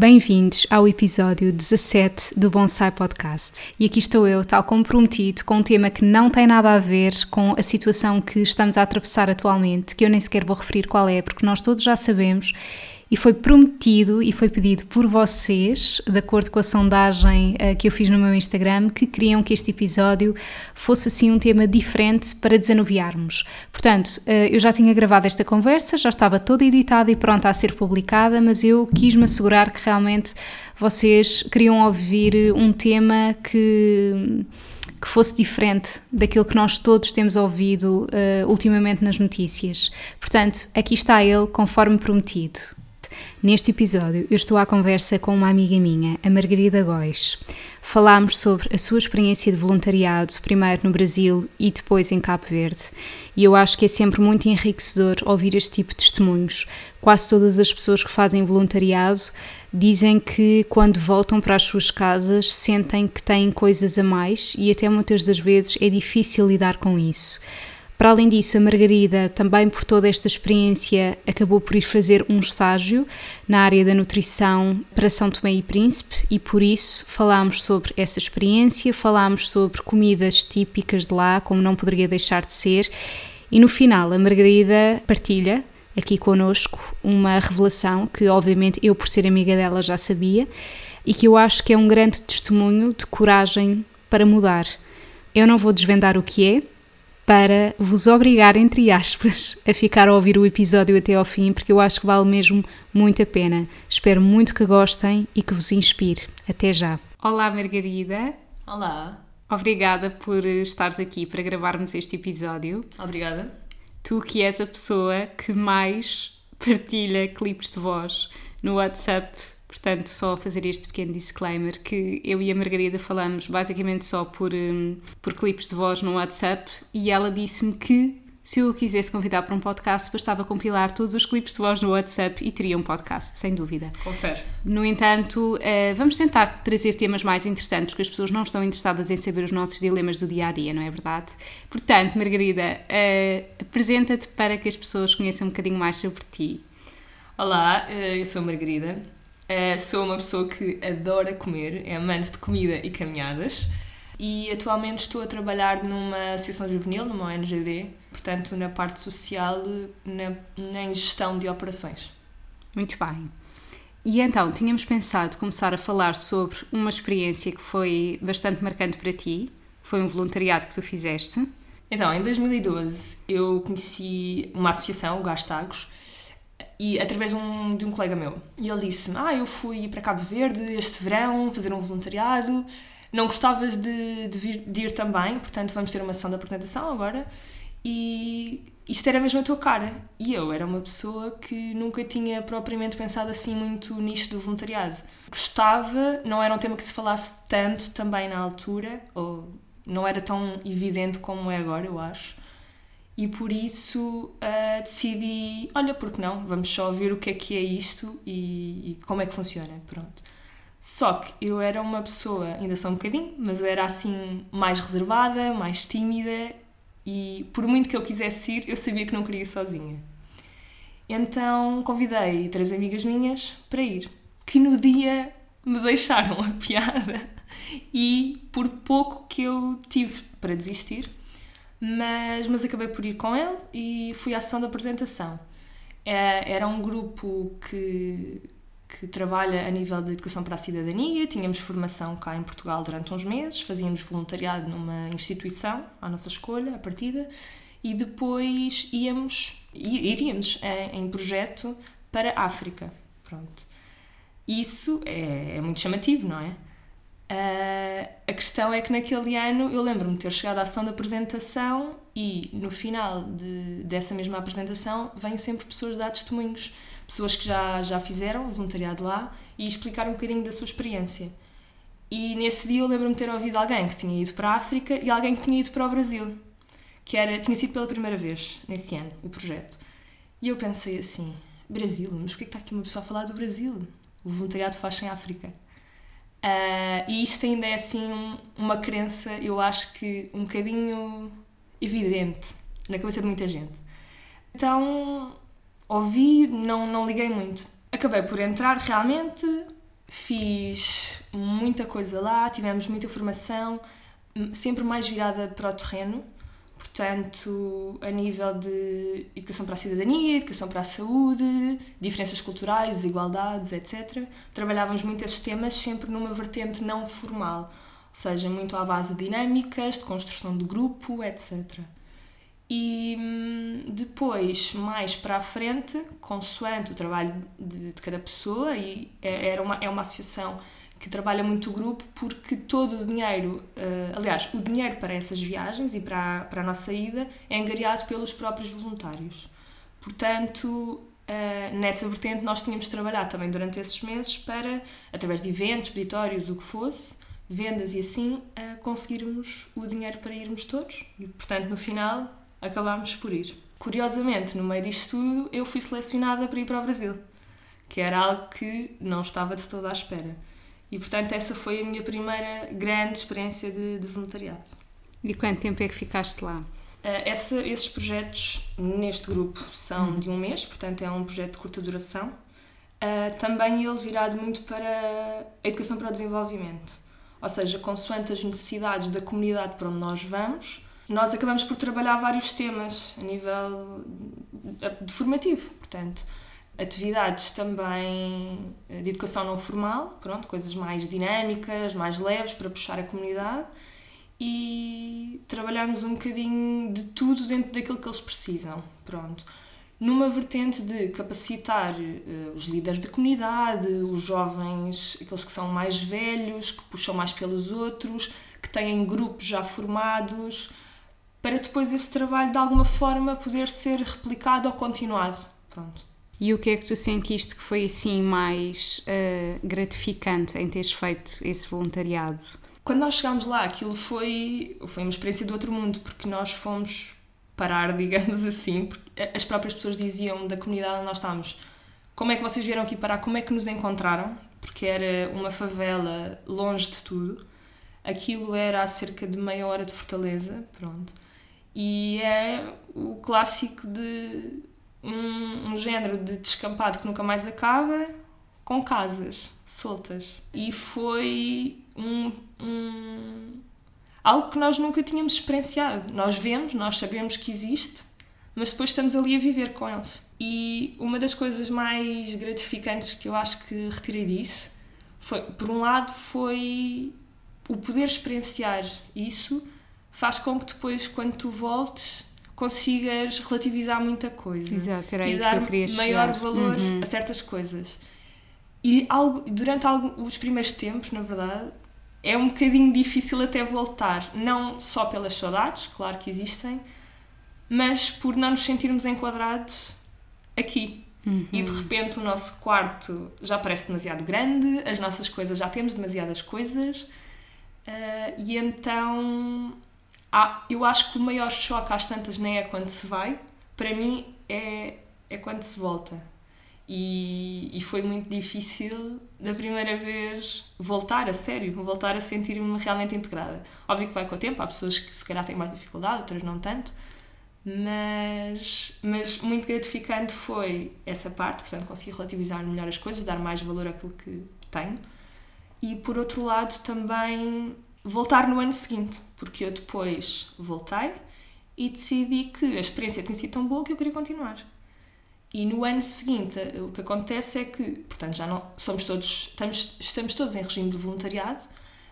Bem-vindos ao episódio 17 do Bonsai Podcast. E aqui estou eu, tal como prometido, com um tema que não tem nada a ver com a situação que estamos a atravessar atualmente, que eu nem sequer vou referir qual é, porque nós todos já sabemos, e foi prometido e foi pedido por vocês, de acordo com a sondagem que eu fiz no meu Instagram, que queriam que este episódio fosse assim um tema diferente para desanuviarmos. Portanto, eu já tinha gravado esta conversa, já estava toda editada e pronta a ser publicada, mas eu quis-me assegurar que realmente vocês queriam ouvir um tema que fosse diferente daquilo que nós todos temos ouvido ultimamente nas notícias. Portanto, aqui está ele, conforme prometido. Neste episódio eu estou à conversa com uma amiga minha, a Margarida Góis. Falámos sobre a sua experiência de voluntariado, primeiro no Brasil e depois em Cabo Verde. E eu acho que é sempre muito enriquecedor ouvir este tipo de testemunhos. Quase todas as pessoas que fazem voluntariado dizem que quando voltam para as suas casas sentem que têm coisas a mais e até muitas das vezes é difícil lidar com isso. Para além disso, a Margarida, também por toda esta experiência, acabou por ir fazer um estágio na área da nutrição para São Tomé e Príncipe e por isso falámos sobre essa experiência, falámos sobre comidas típicas de lá, como não poderia deixar de ser, e no final a Margarida partilha aqui connosco uma revelação que obviamente eu, por ser amiga dela, já sabia e que eu acho que é um grande testemunho de coragem para mudar. Eu não vou desvendar o que é, para vos obrigar, entre aspas, a ficar a ouvir o episódio até ao fim, porque eu acho que vale mesmo muito a pena. Espero muito que gostem e que vos inspire. Até já. Olá, Margarida. Olá. Obrigada por estares aqui para gravarmos este episódio. Obrigada. Tu que és a pessoa que mais partilha clipes de voz no WhatsApp, portanto, só fazer este pequeno disclaimer que eu e a Margarida falamos basicamente só por clipes de voz no WhatsApp e ela disse-me que se eu a quisesse convidar para um podcast bastava compilar todos os clipes de voz no WhatsApp e teria um podcast, sem dúvida. Confere. No entanto, vamos tentar trazer temas mais interessantes porque as pessoas não estão interessadas em saber os nossos dilemas do dia-a-dia, não é verdade? Portanto, Margarida, apresenta-te para que as pessoas conheçam um bocadinho mais sobre ti. Olá, eu sou a Margarida. Sou uma pessoa que adora comer, é amante de comida e caminhadas e atualmente estou a trabalhar numa associação juvenil, numa ONGD, portanto na parte social, na gestão de operações. Muito bem. E então, tínhamos pensado começar a falar sobre uma experiência que foi bastante marcante para ti, foi um voluntariado que tu fizeste. Então, em 2012 eu conheci uma associação, o Gastagos, e através de um colega meu. E ele disse-me, eu fui para Cabo Verde este verão fazer um voluntariado, não gostavas de ir também, portanto vamos ter uma sessão de apresentação agora, e isto era mesmo a tua cara. E eu era uma pessoa que nunca tinha propriamente pensado assim muito nisto do voluntariado. Gostava, não era um tema que se falasse tanto também na altura, ou não era tão evidente como é agora, eu acho. E por isso decidi, olha, porque não, vamos só ver o que é isto e como é que funciona, pronto. Só que eu era uma pessoa, ainda só um bocadinho, mas era assim mais reservada, mais tímida e por muito que eu quisesse ir, eu sabia que não queria ir sozinha. Então convidei 3 amigas minhas para ir, que no dia me deixaram a piada e por pouco que eu tive para desistir, mas acabei por ir com ele e fui à sessão de apresentação. Era um grupo que trabalha a nível de educação para a cidadania, tínhamos formação cá em Portugal durante uns meses, fazíamos voluntariado numa instituição, à nossa escolha, à partida, e depois iríamos em projeto para a África. Pronto. Isso é muito chamativo, não é? A questão é que naquele ano eu lembro-me de ter chegado à ação da apresentação e no final dessa mesma apresentação vêm sempre pessoas dar testemunhos, pessoas que já fizeram voluntariado lá e explicar um bocadinho da sua experiência. E nesse dia eu lembro-me de ter ouvido alguém que tinha ido para a África e alguém que tinha ido para o Brasil, que tinha sido pela primeira vez nesse ano o projeto. E eu pensei assim, Brasil, mas porquê que está aqui uma pessoa a falar do Brasil? O voluntariado faz-se em África. E isto ainda é assim uma crença, eu acho que um bocadinho evidente na cabeça de muita gente. Então ouvi, não liguei muito. Acabei por entrar realmente, fiz muita coisa lá, tivemos muita formação, sempre mais virada para o terreno, portanto a nível de educação para a cidadania, educação para a saúde, diferenças culturais, desigualdades, etc. Trabalhávamos muito esses temas sempre numa vertente não formal, ou seja, muito à base de dinâmicas, de construção de grupo, etc. E depois, mais para a frente, consoante o trabalho de cada pessoa, e é uma associação que trabalha muito o grupo, porque todo o dinheiro, aliás, o dinheiro para essas viagens e para a nossa ida é angariado pelos próprios voluntários. Portanto, nessa vertente nós tínhamos de trabalhar também durante esses meses para, através de eventos, peditórios, o que fosse, vendas e assim, conseguirmos o dinheiro para irmos todos e, portanto, no final acabámos por ir. Curiosamente, no meio disto tudo, eu fui selecionada para ir para o Brasil, que era algo que não estava de toda à espera. E, portanto, essa foi a minha primeira grande experiência de voluntariado. E quanto tempo é que ficaste lá? Esses projetos neste grupo são de um mês, portanto é um projeto de curta duração. Também ele virado muito para a educação para o desenvolvimento. Ou seja, consoante as necessidades da comunidade para onde nós vamos, nós acabamos por trabalhar vários temas a nível de formativo, portanto. Atividades também de educação não formal, pronto, coisas mais dinâmicas, mais leves para puxar a comunidade e trabalharmos um bocadinho de tudo dentro daquilo que eles precisam, pronto. Numa vertente de capacitar os líderes da comunidade, os jovens, aqueles que são mais velhos, que puxam mais pelos outros, que têm grupos já formados, para depois esse trabalho de alguma forma poder ser replicado ou continuado, pronto. E o que é que tu sentiste que foi assim mais gratificante em teres feito esse voluntariado? Quando nós chegámos lá, aquilo foi uma experiência do outro mundo, porque nós fomos parar, digamos assim, porque as próprias pessoas diziam da comunidade onde nós estávamos, como é que vocês vieram aqui parar, como é que nos encontraram, porque era uma favela longe de tudo, aquilo era a cerca de meia hora de Fortaleza, pronto, e é o clássico de um género de descampado que nunca mais acaba, com casas soltas. E foi algo que nós nunca tínhamos experienciado. Nós vemos, nós sabemos que existe, mas depois estamos ali a viver com eles. E uma das coisas mais gratificantes que eu acho que retirei disso foi, por um lado, foi o poder experienciar isso, faz com que depois, quando tu voltes, consigas relativizar muita coisa. Exato, era e dar que maior valor a certas coisas. E durante os primeiros tempos, na verdade, é um bocadinho difícil até voltar, não só pelas saudades, claro que existem, mas por não nos sentirmos enquadrados aqui. E de repente o nosso quarto já parece demasiado grande, as nossas coisas, já temos demasiadas coisas, e então... eu acho que o maior choque às tantas nem é quando se vai, para mim é quando se volta. E foi muito difícil da primeira vez voltar a sério, voltar a sentir-me realmente integrada. Óbvio que vai com o tempo, há pessoas que se calhar têm mais dificuldade, outras não tanto, mas muito gratificante foi essa parte, portanto consegui relativizar melhor as coisas, dar mais valor àquilo que tenho. E por outro lado também... voltar no ano seguinte, porque eu depois voltei e decidi que a experiência tinha sido tão boa que eu queria continuar. E no ano seguinte o que acontece é que, portanto, já não somos todos, estamos todos em regime de voluntariado,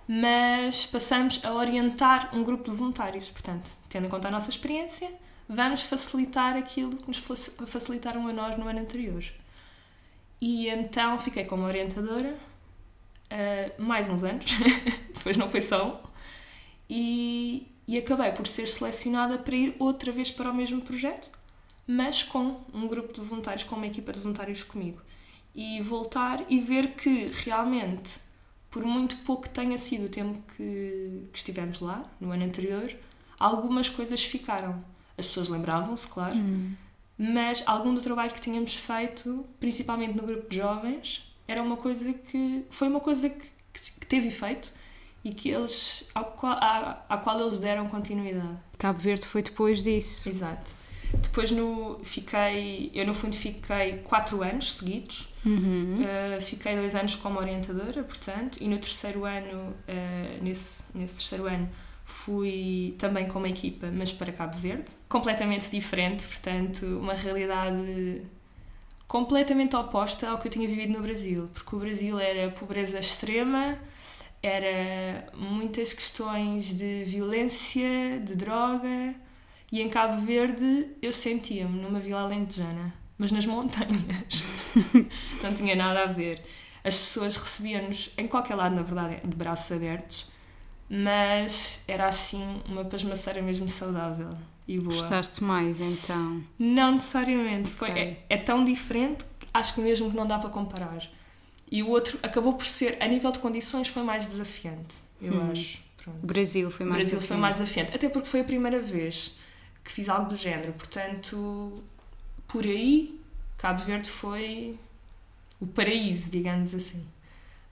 mas passamos a orientar um grupo de voluntários, portanto, tendo em conta a nossa experiência, vamos facilitar aquilo que nos facilitaram a nós no ano anterior. E então fiquei como orientadora mais uns anos, depois não foi só um, e acabei por ser selecionada para ir outra vez para o mesmo projeto, mas com um grupo de voluntários, com uma equipa de voluntários comigo, e voltar e ver que realmente, por muito pouco tenha sido o tempo que estivemos lá, no ano anterior, algumas coisas ficaram. As pessoas lembravam-se, claro, mas algum do trabalho que tínhamos feito, principalmente no grupo de jovens, era uma coisa que foi uma coisa que teve efeito e que eles, à qual eles deram continuidade. Cabo Verde foi depois disso. Exato. Depois fiquei 4 anos seguidos. Fiquei 2 anos como orientadora, portanto, e no terceiro ano, nesse terceiro ano, fui também com uma equipa, mas para Cabo Verde, completamente diferente, portanto, uma realidade completamente oposta ao que eu tinha vivido no Brasil, porque o Brasil era pobreza extrema, era muitas questões de violência, de droga, e em Cabo Verde eu sentia-me numa vila alentejana, mas nas montanhas, não tinha nada a ver. As pessoas recebiam-nos em qualquer lado, na verdade, de braços abertos, mas era assim uma pasmaceira mesmo saudável e boa. Gostaste mais, então? Não necessariamente, foi, okay. é tão diferente que acho que mesmo que não dá para comparar. E o outro acabou por ser, a nível de condições, foi mais desafiante, eu acho. Pronto. O Brasil foi mais desafiante. Até porque foi a primeira vez que fiz algo do género, portanto, por aí, Cabo Verde foi o paraíso, digamos assim.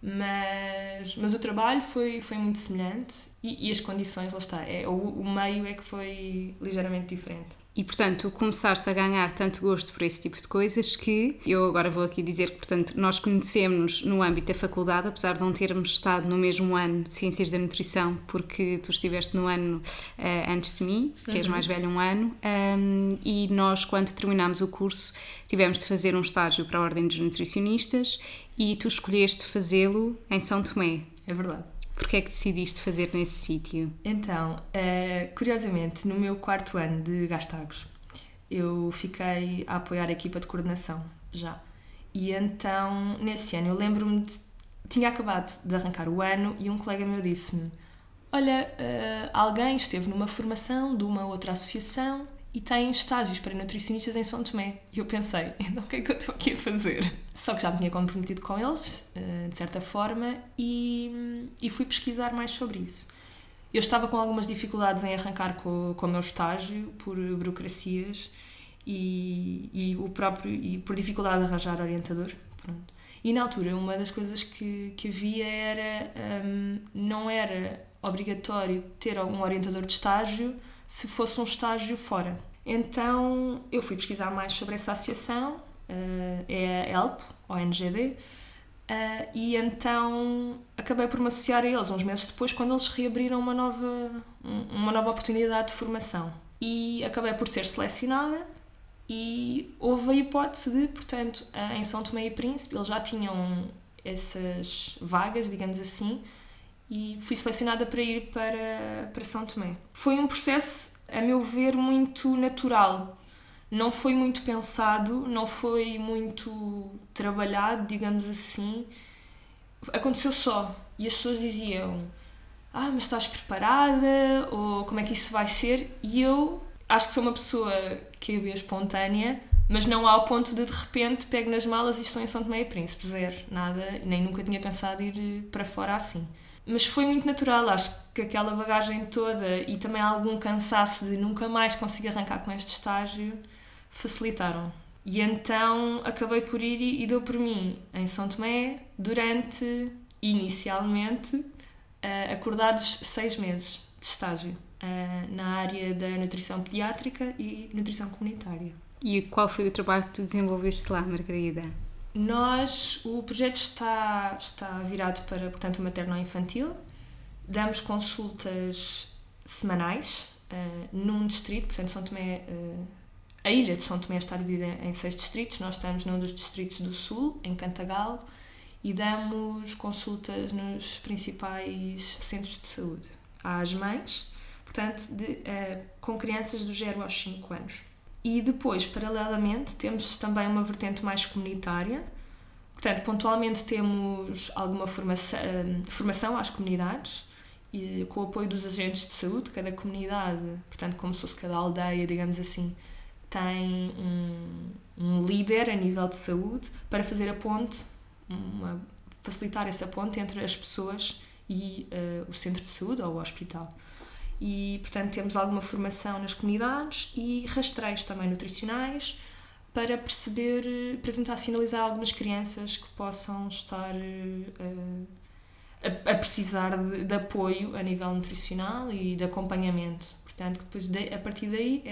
Mas o trabalho foi muito semelhante e as condições, lá está, o meio é que foi ligeiramente diferente. E, portanto, começaste a ganhar tanto gosto por esse tipo de coisas que eu agora vou aqui dizer que, portanto, nós conhecemos-nos no âmbito da faculdade, apesar de não termos estado no mesmo ano de Ciências da Nutrição, porque tu estiveste no ano antes de mim, que és mais velho um ano, e nós, quando terminámos o curso, tivemos de fazer um estágio para a Ordem dos Nutricionistas e tu escolheste fazê-lo em São Tomé. É verdade. Porquê é que decidiste fazer nesse sítio? Então, curiosamente, no meu 4º ano de Gastagos, eu fiquei a apoiar a equipa de coordenação, já. E então, nesse ano, eu lembro-me, tinha acabado de arrancar o ano e um colega meu disse-me: olha, alguém esteve numa formação de uma outra associação e tem estágios para nutricionistas em São Tomé. E eu pensei, então o que é que eu estou aqui a fazer? Só que já me tinha comprometido com eles, de certa forma, e fui pesquisar mais sobre isso. Eu estava com algumas dificuldades em arrancar com o meu estágio, por burocracias e por dificuldade de arranjar orientador. Pronto. E na altura, uma das coisas que havia era, não era obrigatório ter um orientador de estágio se fosse um estágio fora. Então eu fui pesquisar mais sobre essa associação, é a HELP, ONGD, e então acabei por me associar a eles uns meses depois, quando eles reabriram uma nova oportunidade de formação. E acabei por ser selecionada e houve a hipótese de, portanto, em São Tomé e Príncipe, eles já tinham essas vagas, digamos assim, e fui selecionada para ir para São Tomé. Foi um processo, a meu ver, muito natural. Não foi muito pensado, não foi muito trabalhado, digamos assim. Aconteceu só. E as pessoas diziam: ah, mas estás preparada? Ou como é que isso vai ser? E eu acho que sou uma pessoa que é espontânea, mas não ao ponto de repente, pego nas malas e estou em São Tomé e Príncipe. Zero, nada, nem nunca tinha pensado ir para fora assim. Mas foi muito natural, acho que aquela bagagem toda e também algum cansaço de nunca mais conseguir arrancar com este estágio facilitaram. E então acabei por ir e deu por mim em São Tomé durante, inicialmente, acordados 6 meses de estágio na área da nutrição pediátrica e nutrição comunitária. E qual foi o trabalho que tu desenvolveste lá, Margarida? O projeto está virado para, portanto, o materno-infantil. Damos consultas semanais num distrito, portanto, São Tomé, a ilha de São Tomé está dividida em 6 distritos, nós estamos num dos distritos do sul, em Cantagalo, e damos consultas nos principais centros de saúde, às mães, portanto, com crianças do 0 aos 5 anos. E depois, paralelamente, temos também uma vertente mais comunitária, Portanto, pontualmente temos alguma formação às comunidades e com o apoio dos agentes de saúde. Cada comunidade, portanto, como se fosse cada aldeia, digamos assim, tem um líder a nível de saúde para fazer a ponte, facilitar essa ponte entre as pessoas e o centro de saúde ou o hospital. E, portanto, temos alguma formação nas comunidades e rastreios também nutricionais para perceber, para tentar sinalizar algumas crianças que possam estar a precisar de apoio a nível nutricional e de acompanhamento. Portanto, depois a partir daí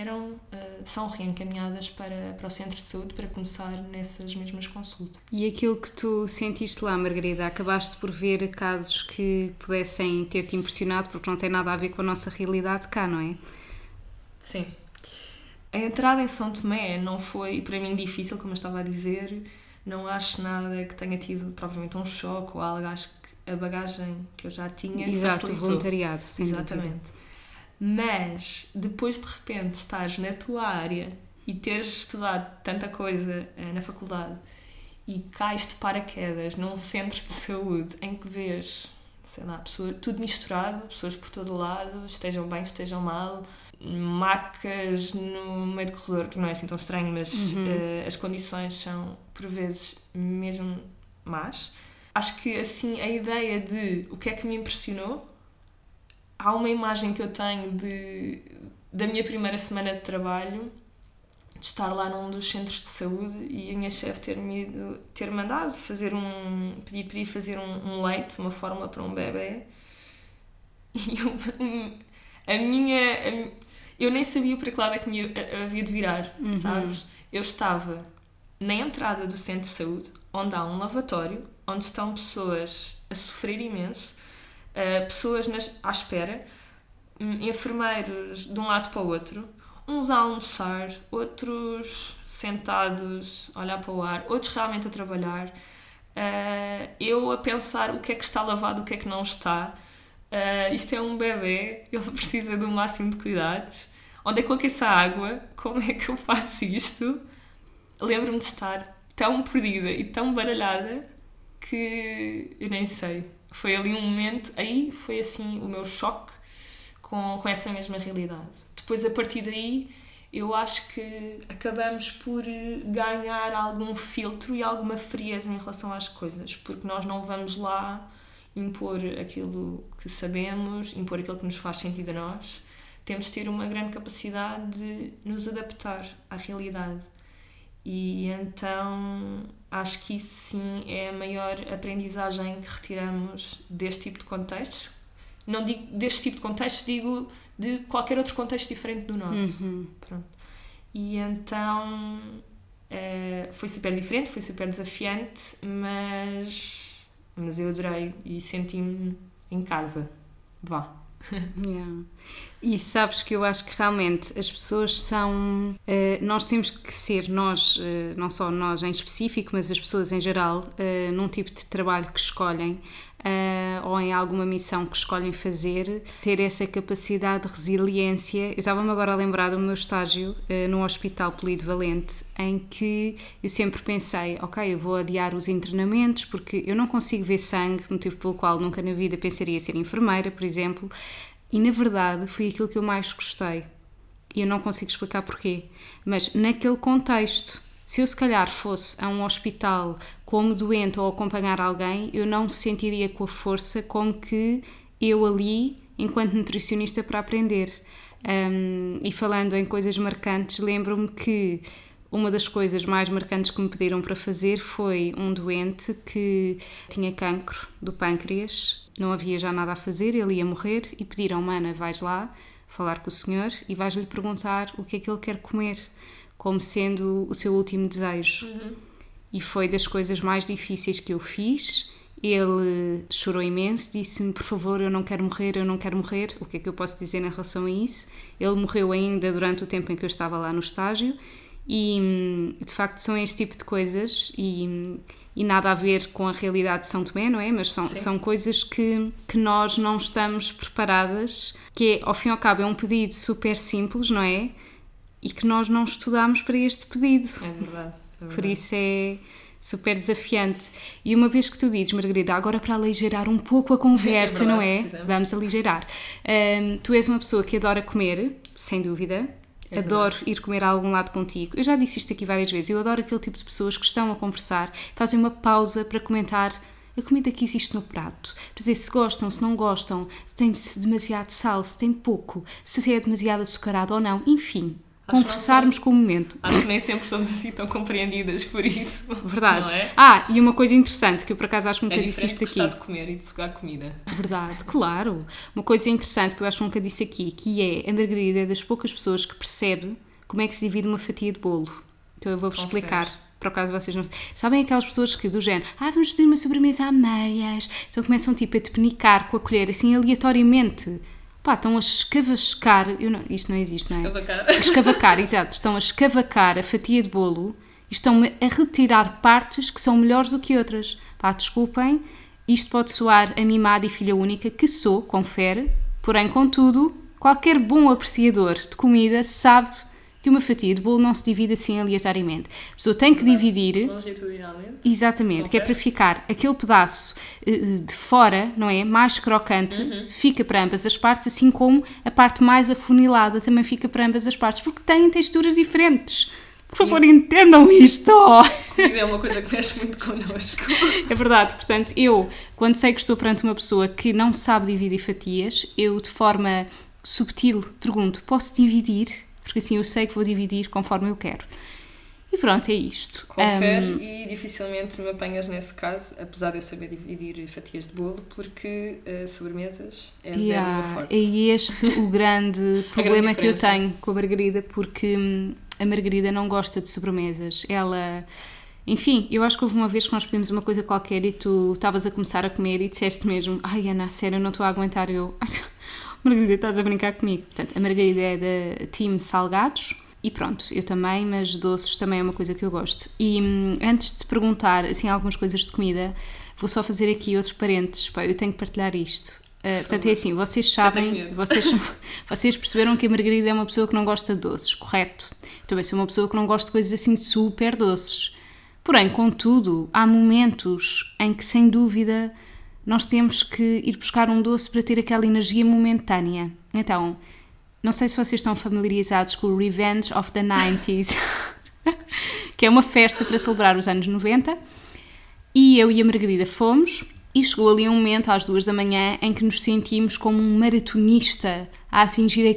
são reencaminhadas para o centro de saúde para começar nessas mesmas consultas. E aquilo que tu sentiste lá, Margarida, acabaste por ver casos que pudessem ter-te impressionado, porque não tem nada a ver com a nossa realidade cá, não é? Sim. A entrada em São Tomé não foi, para mim, difícil, como eu estava a dizer. Não acho nada que tenha tido propriamente um choque ou algo. Acho que a bagagem que eu já tinha facilitou. Exato, voluntariado, sim. Exatamente. Dúvida. Mas, depois de repente estares na tua área e teres estudado tanta coisa na faculdade e cais de paraquedas num centro de saúde em que vês, sei lá, pessoas, tudo misturado, pessoas por todo lado, estejam bem, estejam mal, macas no meio do corredor, que não é assim tão estranho, mas as condições são, por vezes, mesmo más. Acho que, assim, a ideia de o que é que me impressionou, há uma imagem que eu tenho da minha primeira semana de trabalho, de estar lá num dos centros de saúde e a minha chefe ter mandado fazer pedir para ir fazer um leite, uma fórmula para um bebê. E eu nem sabia para que lado é que me havia de virar, sabes? Eu estava na entrada do centro de saúde, onde há um lavatório, onde estão pessoas a sofrer imenso, pessoas à espera, enfermeiros de um lado para o outro, uns a almoçar, outros sentados a olhar para o ar, outros realmente a trabalhar, eu a pensar o que é que está lavado, o que é que não está. Isto é um bebê, ele precisa do máximo de cuidados. Onde é que eu aqueço a água? Como é que eu faço isto? Lembro-me de estar tão perdida e tão baralhada que eu nem sei. Foi ali um momento, aí foi assim o meu choque com essa mesma realidade. Depois, a partir daí, eu acho que acabamos por ganhar algum filtro e alguma frieza em relação às coisas, porque nós não vamos lá impor aquilo que sabemos, impor aquilo que nos faz sentido a nós. Temos de ter uma grande capacidade de nos adaptar à realidade. E então acho que isso sim é a maior aprendizagem que retiramos deste tipo de contextos. Não digo deste tipo de contextos, digo de qualquer outro contexto diferente do nosso. Pronto. E então foi super diferente, foi super desafiante, mas eu adorei e senti-me em casa. Vá. Yeah. E sabes que eu acho que realmente as pessoas são, nós temos que ser, nós, não só nós em específico, mas as pessoas em geral, num tipo de trabalho que escolhem, ou em alguma missão que escolhem fazer, ter essa capacidade de resiliência. Eu estava-me agora a lembrar do meu estágio num hospital polivalente, em que eu sempre pensei, ok, eu vou adiar os internamentos porque eu não consigo ver sangue, motivo pelo qual nunca na vida pensaria ser enfermeira, por exemplo, e na verdade foi aquilo que eu mais gostei. E eu não consigo explicar porquê, mas naquele contexto, se eu se calhar fosse a um hospital como doente ou acompanhar alguém, eu não sentiria com a força com que eu ali, enquanto nutricionista, para aprender. E falando em coisas marcantes, lembro-me que uma das coisas mais marcantes que me pediram para fazer foi um doente que tinha cancro do pâncreas, não havia já nada a fazer, ele ia morrer, e pediram-me, Ana, vais lá falar com o senhor e vais-lhe perguntar o que é que ele quer comer, como sendo o seu último desejo. E foi das coisas mais difíceis que eu fiz. Ele chorou imenso, disse-me, por favor, eu não quero morrer. O que é que eu posso dizer em relação a isso? Ele morreu ainda durante o tempo em que eu estava lá no estágio. E, de facto, são este tipo de coisas e nada a ver com a realidade de São Tomé, não é? Mas são coisas que nós não estamos preparadas, que é, ao fim e ao cabo, é um pedido super simples, não é? E que nós não estudámos para este pedido. É verdade. Por isso é super desafiante. E uma vez que tu dizes, Margarida, agora para aligeirar um pouco a conversa, não é? Vamos aligeirar. Tu és uma pessoa que adora comer, sem dúvida. Adoro ir comer a algum lado contigo. Eu já disse isto aqui várias vezes. Eu adoro aquele tipo de pessoas que estão a conversar, fazem uma pausa para comentar a comida que existe no prato, para dizer se gostam, se não gostam, se tem demasiado sal, se tem pouco, se é demasiado açucarado ou não, enfim. Conversarmos com o momento. Acho que nem sempre somos assim tão compreendidas por isso. Verdade. É? Ah, e uma coisa interessante, que eu por acaso acho que nunca disse isto aqui. É diferente de comer e de sugar comida. Verdade, claro. Uma coisa interessante que eu acho que nunca disse aqui, que é a Margarida é das poucas pessoas que percebe como é que se divide uma fatia de bolo. Então eu vou-vos explicar, para o caso vocês não... Sabem aquelas pessoas que do género, vamos pedir uma sobremesa a meias, então começam tipo a tepenicar com a colher, assim aleatoriamente... Pá, estão a escavascar, isto não existe, não é? Escavacar, exato. Estão a escavacar a fatia de bolo e estão a retirar partes que são melhores do que outras. Pá, desculpem, isto pode soar a mimada e filha única, que sou, confere, porém, contudo, qualquer bom apreciador de comida sabe que uma fatia de bolo não se divide assim aleatoriamente. A pessoa tem que dividir... longitudinalmente. Exatamente, que é para ficar aquele pedaço de fora, não é? Mais crocante, fica para ambas as partes, assim como a parte mais afunilada também fica para ambas as partes, porque têm texturas diferentes. Por favor, entendam isto! Comida é uma coisa que mexe muito connosco. É verdade, portanto, eu, quando sei que estou perante uma pessoa que não sabe dividir fatias, eu, de forma subtil, pergunto, posso dividir? Porque assim eu sei que vou dividir conforme eu quero. E pronto, é isto. Confere e dificilmente me apanhas nesse caso, apesar de eu saber dividir fatias de bolo, porque sobremesas é zero meu forte. É este o grande problema que eu tenho com a Margarida, porque a Margarida não gosta de sobremesas. Ela... Enfim, eu acho que houve uma vez que nós pedimos uma coisa qualquer e tu estavas a começar a comer e disseste mesmo, Ana, sério, eu não estou a aguentar, Margarida, estás a brincar comigo. Portanto, a Margarida é da time salgados e pronto, eu também, mas doces também é uma coisa que eu gosto. E antes de te perguntar, assim, algumas coisas de comida, vou só fazer aqui outro parênteses, eu tenho que partilhar isto. Portanto, é assim, vocês sabem, vocês perceberam que a Margarida é uma pessoa que não gosta de doces, correto? Eu também sou uma pessoa que não gosta de coisas assim super doces. Porém, contudo, há momentos em que, sem dúvida, nós temos que ir buscar um doce para ter aquela energia momentânea. Então, não sei se vocês estão familiarizados com o Revenge of the 90s, que é uma festa para celebrar os anos 90, e eu e a Margarida fomos, e chegou ali um momento, às 2 da manhã, em que nos sentimos como um maratonista a atingir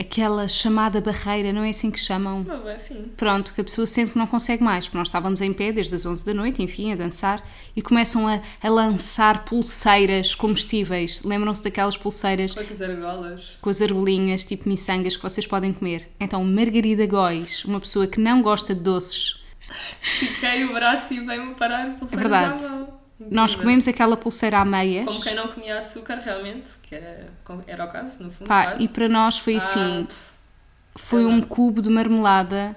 aquela chamada barreira, não é assim que chamam? Não, é assim. Pronto, que a pessoa sente que não consegue mais, porque nós estávamos em pé desde as 11 da noite, enfim, a dançar, e começam a lançar pulseiras comestíveis. Lembram-se daquelas pulseiras... Com as argolas. Com as argolinhas, tipo miçangas, que vocês podem comer. Então, Margarida Góis, uma pessoa que não gosta de doces... Estiquei o braço e veio-me parar pulseiras à mão. Incrível. Nós comemos aquela pulseira a meias. Como quem não comia açúcar, realmente, que era o caso, no fundo. Pá, e para nós foi assim, foi um cubo de marmelada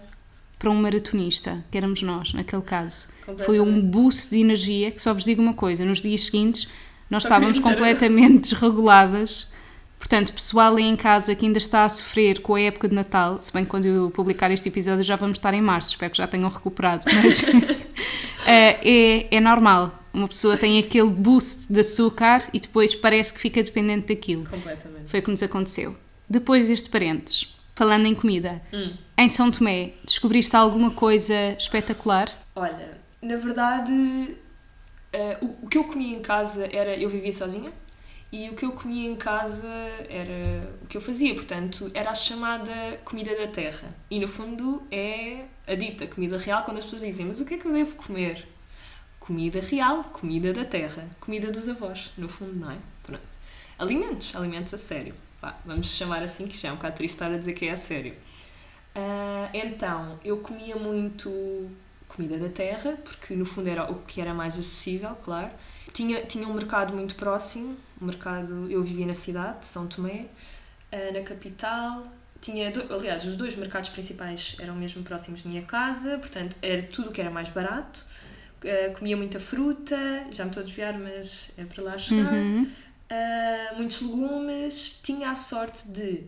para um maratonista, que éramos nós, naquele caso. Foi um boost de energia, que só vos digo uma coisa, nos dias seguintes nós estávamos completamente desreguladas. Portanto, pessoal aí em casa que ainda está a sofrer com a época de Natal, se bem que quando eu publicar este episódio já vamos estar em março, espero que já tenham recuperado, mas é normal. Uma pessoa tem aquele boost de açúcar e depois parece que fica dependente daquilo. Completamente. Foi o que nos aconteceu. Depois deste parênteses, falando em comida, em São Tomé, descobriste alguma coisa espetacular? Olha, na verdade, o que eu comia em casa era... Eu vivia sozinha e o que eu comia em casa era o que eu fazia. Portanto, era a chamada comida da terra. E no fundo é a dita comida real quando as pessoas dizem, mas o que é que eu devo comer? Comida real, comida da terra, comida dos avós, no fundo, não é? Pronto. Alimentos a sério. Vamos chamar assim, que já é um bocado triste estar a dizer que é a sério. Então, eu comia muito comida da terra, porque no fundo era o que era mais acessível, claro. Tinha um mercado muito próximo, eu vivia na cidade de São Tomé, na capital. Aliás, os 2 mercados principais eram mesmo próximos da minha casa, portanto, era tudo o que era mais barato. Comia muita fruta, já me estou a desviar, mas é para lá chegar. Muitos legumes. Tinha a sorte de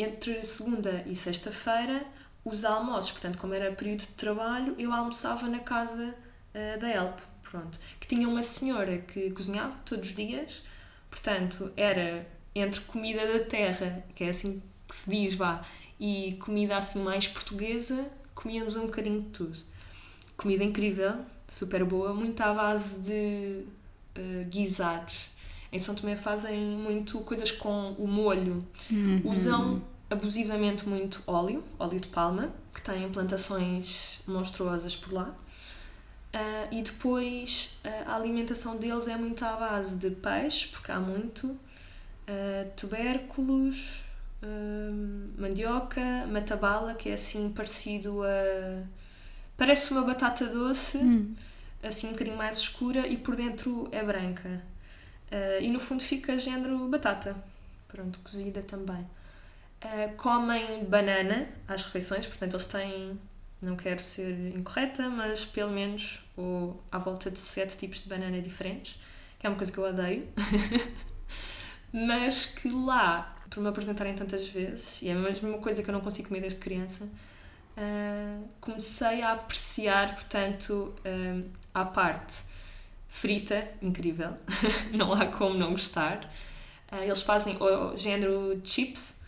entre segunda e sexta-feira os almoços. Portanto, como era período de trabalho, eu almoçava na casa da HELP, pronto, que tinha uma senhora que cozinhava todos os dias. Portanto, era entre comida da terra, que é assim que se diz, vá, e comida assim mais portuguesa, comíamos um bocadinho de tudo. Comida incrível, super boa, muito à base de guisados. Em São Tomé fazem muito coisas com o molho. Uhum. Usam abusivamente muito óleo de palma, que tem plantações monstruosas por lá. E depois a alimentação deles é muito à base de peixe, porque há muito, tubérculos, mandioca, matabala, que é assim parecido a... parece uma batata doce, assim um bocadinho mais escura, e por dentro é branca. E no fundo fica género batata, pronto, cozida também. Comem banana às refeições, portanto eles têm... não quero ser incorreta, mas pelo menos à volta de 7 tipos de banana diferentes, que é uma coisa que eu odeio, mas que lá, por me apresentarem tantas vezes, e é a mesma coisa que eu não consigo comer desde criança, comecei a apreciar, portanto, à parte frita, incrível, não há como não gostar. Eles fazem o género chips,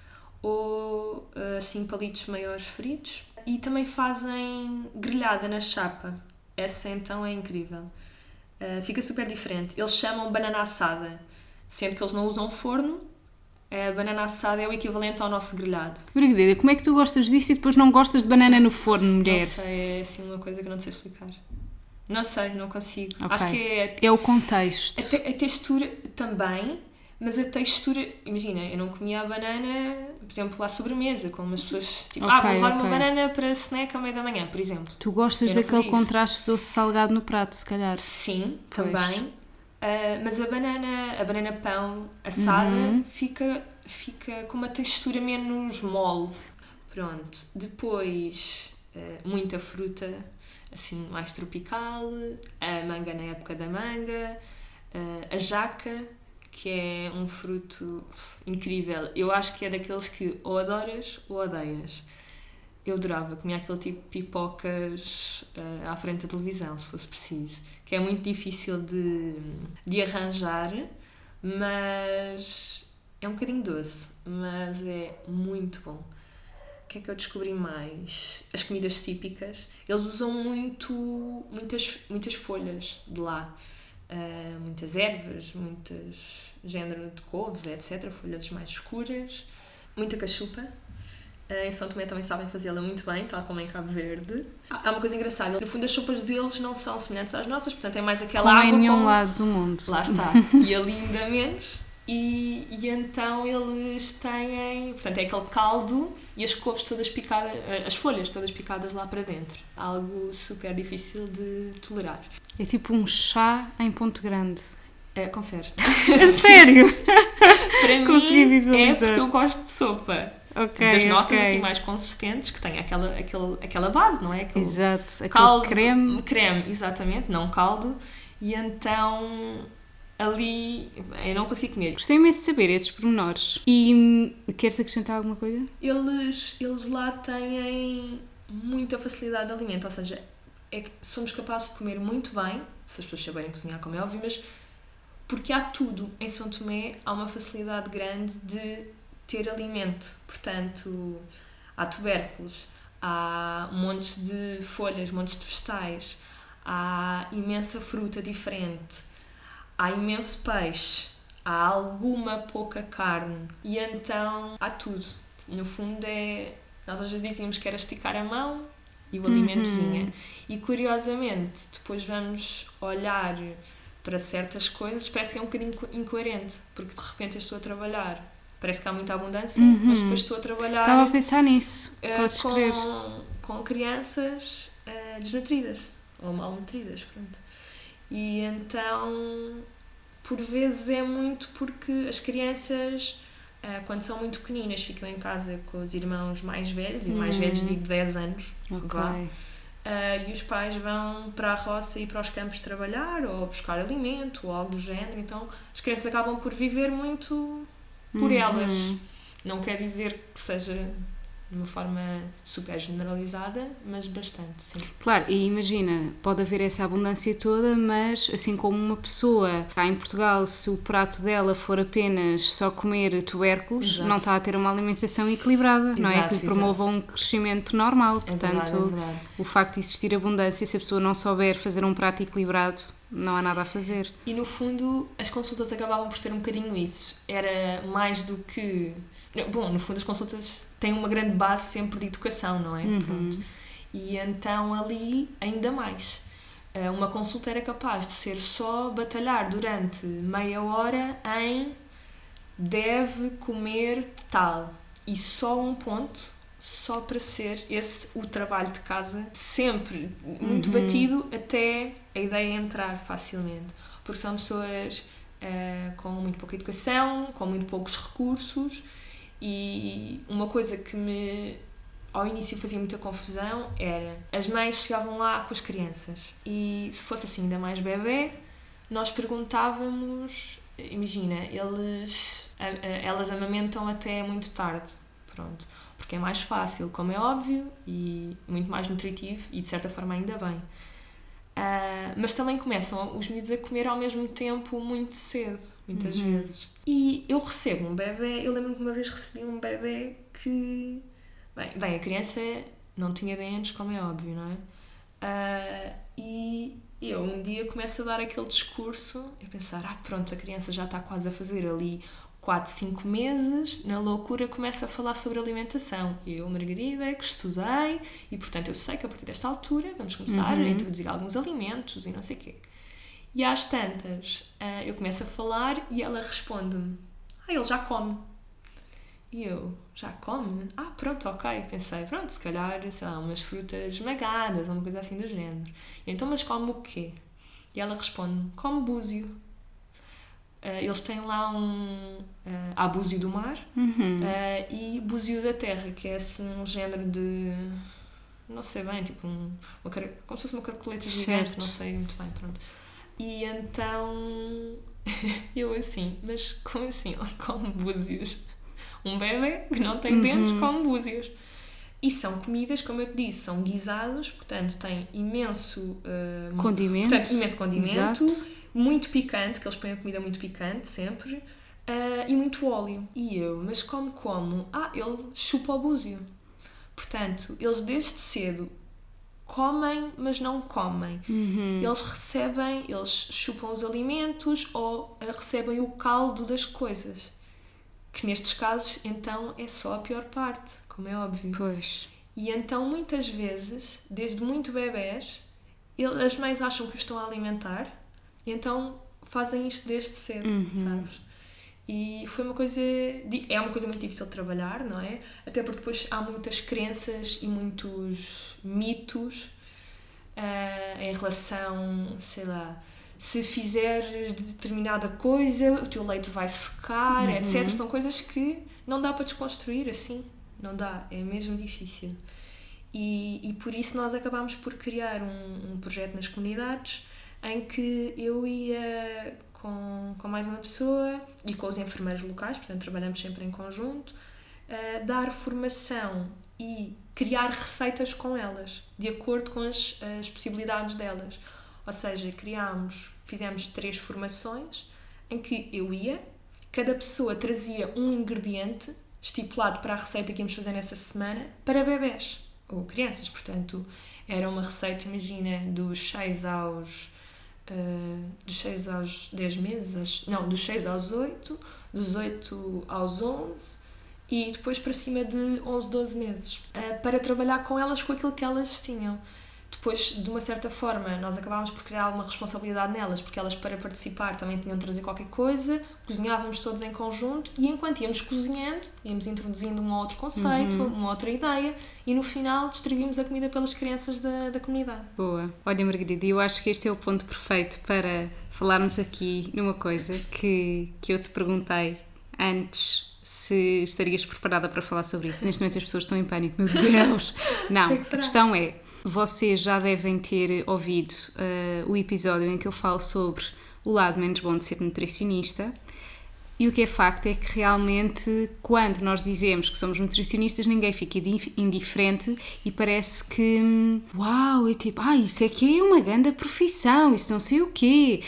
ou assim palitos maiores fritos, e também fazem grelhada na chapa. Essa então é incrível, fica super diferente. Eles chamam banana assada, sendo que eles não usam forno. A banana assada é o equivalente ao nosso grelhado. Margarida, como é que tu gostas disso e depois não gostas de banana no forno, mulher? Não sei, é assim uma coisa que eu não sei explicar. Não sei, não consigo. Okay. Acho que é o contexto. A textura também, mas a textura... Imagina, eu não comia a banana, por exemplo, à sobremesa, como as pessoas... Tipo, vou levar uma banana para snack à meia da manhã, por exemplo. Tu gostas daquele contraste doce-salgado no prato, se calhar. Sim, pois. Também. Mas a banana pão assada fica com uma textura menos mole. Pronto. Depois, muita fruta, assim, mais tropical. A manga na época da manga. A jaca, que é um fruto incrível. Eu acho que é daqueles que ou adoras ou odeias. Eu adorava, comia aquele tipo de pipocas à frente da televisão, se fosse preciso, que é muito difícil de arranjar, mas é um bocadinho doce, mas é muito bom. O que é que eu descobri mais? As comidas típicas. Eles usam muitas folhas de lá. Muitas ervas, muitas género de couves, etc, folhas mais escuras, muita cachupa. Em São Tomé também sabem fazê-la muito bem, tal como em Cabo Verde. Há uma coisa engraçada, no fundo as sopas deles não são semelhantes às nossas, portanto é mais aquela água em nenhum lado do mundo. Lá está, e ali ainda menos. E então eles têm, portanto é aquele caldo e as couves todas picadas, as folhas todas picadas lá para dentro. Algo super difícil de tolerar. É tipo um chá em Ponte Grande. É, confere. É sério? Para mim, consegui visualizar. É porque eu gosto de sopa. Okay, das nossas, okay, assim mais consistentes, que têm aquela base, não é? Aquele... Exato, caldo, aquele creme. Creme, exatamente, não caldo. E então... ali eu não consigo comer. Gostei imenso de saber esses pormenores. E queres acrescentar alguma coisa? Eles lá têm muita facilidade de alimento, ou seja, é que somos capazes de comer muito bem, se as pessoas saberem cozinhar, como é óbvio, mas porque há tudo. Em São Tomé há uma facilidade grande de ter alimento, portanto há tubérculos, há montes de folhas, montes de vegetais, há imensa fruta diferente, há imenso peixe, há alguma pouca carne, e então há tudo. No fundo é... nós às vezes dizíamos que era esticar a mão e o alimento vinha. E curiosamente, depois vamos olhar para certas coisas, parece que é um bocadinho incoerente, porque de repente eu estou a trabalhar. Parece que há muita abundância, mas depois estou a trabalhar... Estava a pensar nisso, podes crer. Com crianças desnutridas, ou malnutridas, pronto. E então, por vezes é muito porque as crianças, quando são muito pequeninas, ficam em casa com os irmãos mais velhos, e mais velhos digo 10 anos, okay, vá, e os pais vão para a roça e para os campos trabalhar, ou buscar alimento, ou algo do género. Então as crianças acabam por viver muito por elas. Não quer dizer que seja de uma forma super generalizada, mas bastante, sim. Claro, e imagina, pode haver essa abundância toda, mas assim como uma pessoa cá em Portugal, se o prato dela for apenas só comer tubérculos, exato, não está a ter uma alimentação equilibrada, exato, não é? Que lhe promova um crescimento normal, portanto, é verdade. O facto de existir abundância, se a pessoa não souber fazer um prato equilibrado, não há nada a fazer. E no fundo, as consultas acabavam por ter um bocadinho isso, era mais do que... Bom, no fundo as consultas têm uma grande base sempre de educação, não é? Uhum. Pronto. E então ali ainda mais. Uma consulta era capaz de ser só batalhar durante meia hora em deve comer tal. E só um ponto, só para ser esse o trabalho de casa, sempre muito batido até a ideia entrar facilmente. Porque são pessoas com muito pouca educação, com muito poucos recursos. E uma coisa que me ao início fazia muita confusão era as mães chegavam lá com as crianças e se fosse assim ainda mais bebê, nós perguntávamos, imagina, elas amamentam até muito tarde, pronto, porque é mais fácil, como é óbvio, e muito mais nutritivo e de certa forma ainda bem, mas também começam os miúdos a comer ao mesmo tempo muito cedo, muitas vezes. E eu recebo um bebê, eu lembro-me que uma vez recebi um bebê que... Bem, a criança não tinha dentes, como é óbvio, não é? E eu um dia começo a dar aquele discurso, eu pensar, pronto, a criança já está quase a fazer ali 4, 5 meses, na loucura começo a falar sobre alimentação. Eu, Margarida, que estudei, e portanto eu sei que a partir desta altura vamos começar a introduzir alguns alimentos e não sei o quê. E às tantas, eu começo a falar e ela responde-me, ele já come. E eu, já come? Pronto, ok. Pensei, pronto, se calhar, sei lá, umas frutas esmagadas ou uma coisa assim do género. E então, mas come o quê? E ela responde-me, come búzio. Eles têm lá há búzio do mar e búzio da terra, que é assim um género de... não sei bem, tipo como se fosse uma carcoleta gigante, não sei muito bem, pronto. E então eu assim, mas como assim? Ele come búzios? Um bebê que não tem dentes come búzios. E são comidas, como eu te disse, são guisados, portanto tem imenso condimento, exato, muito picante, que eles põem a comida muito picante sempre, e muito óleo. E eu, mas como? Ele chupa o búzio. Portanto, eles desde cedo comem, mas não comem. Eles recebem, eles chupam os alimentos ou recebem o caldo das coisas. Que nestes casos, então, é só a pior parte, como é óbvio. Pois. E então, muitas vezes, desde muito bebés, as mães acham que os estão a alimentar e então fazem isto desde cedo, sabes? E foi uma coisa... É uma coisa muito difícil de trabalhar, não é? Até porque depois há muitas crenças e muitos mitos em relação, sei lá, se fizeres determinada coisa, o teu leite vai secar, etc. São coisas que não dá para desconstruir assim. Não dá. É mesmo difícil. E por isso nós acabámos por criar um projeto nas comunidades em que eu ia... Com mais uma pessoa e com os enfermeiros locais, portanto trabalhamos sempre em conjunto, dar formação e criar receitas com elas, de acordo com as possibilidades delas. Ou seja, fizemos 3 formações em que eu ia, cada pessoa trazia um ingrediente estipulado para a receita que íamos fazer nessa semana para bebés ou crianças, portanto era uma receita, imagina, dos 6 aos 10 meses, não, dos 6 aos 8, dos 8 aos 11 e depois para cima de 11, 12 meses, para trabalhar com elas com aquilo que elas tinham. Depois, de uma certa forma, nós acabámos por criar alguma responsabilidade nelas, porque elas para participar também tinham de trazer qualquer coisa, cozinhávamos todos em conjunto e enquanto íamos cozinhando, íamos introduzindo um ou outro conceito, uma outra ideia e no final distribuímos a comida pelas crianças da comunidade. Boa. Olha, Margarida, eu acho que este é o ponto perfeito para falarmos aqui numa coisa que eu te perguntei antes, se estarias preparada para falar sobre isso. Neste momento as pessoas estão em pânico, meu Deus! Não, a questão é... Vocês já devem ter ouvido o episódio em que eu falo sobre o lado menos bom de ser nutricionista E o que é facto é que realmente, quando nós dizemos que somos nutricionistas, ninguém fica indiferente e parece que, uau, é tipo, isso é que é uma grande profissão, isso não sei o quê.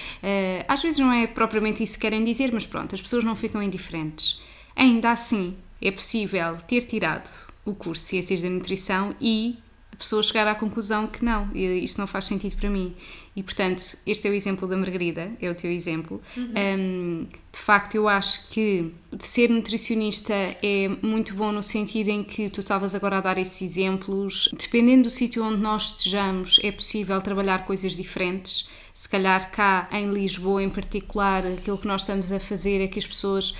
Às vezes não é propriamente isso que querem dizer, mas pronto, as pessoas não ficam indiferentes. Ainda assim, é possível ter tirado o curso de Ciências da Nutrição e a pessoa chegar à conclusão que não, isto não faz sentido para mim. E, portanto, este é o exemplo da Margarida, é o teu exemplo. Uhum. De facto, eu acho que ser nutricionista é muito bom no sentido em que tu estavas agora a dar esses exemplos. Dependendo do sítio onde nós estejamos, é possível trabalhar coisas diferentes. Se calhar cá em Lisboa em particular, aquilo que nós estamos a fazer é que as pessoas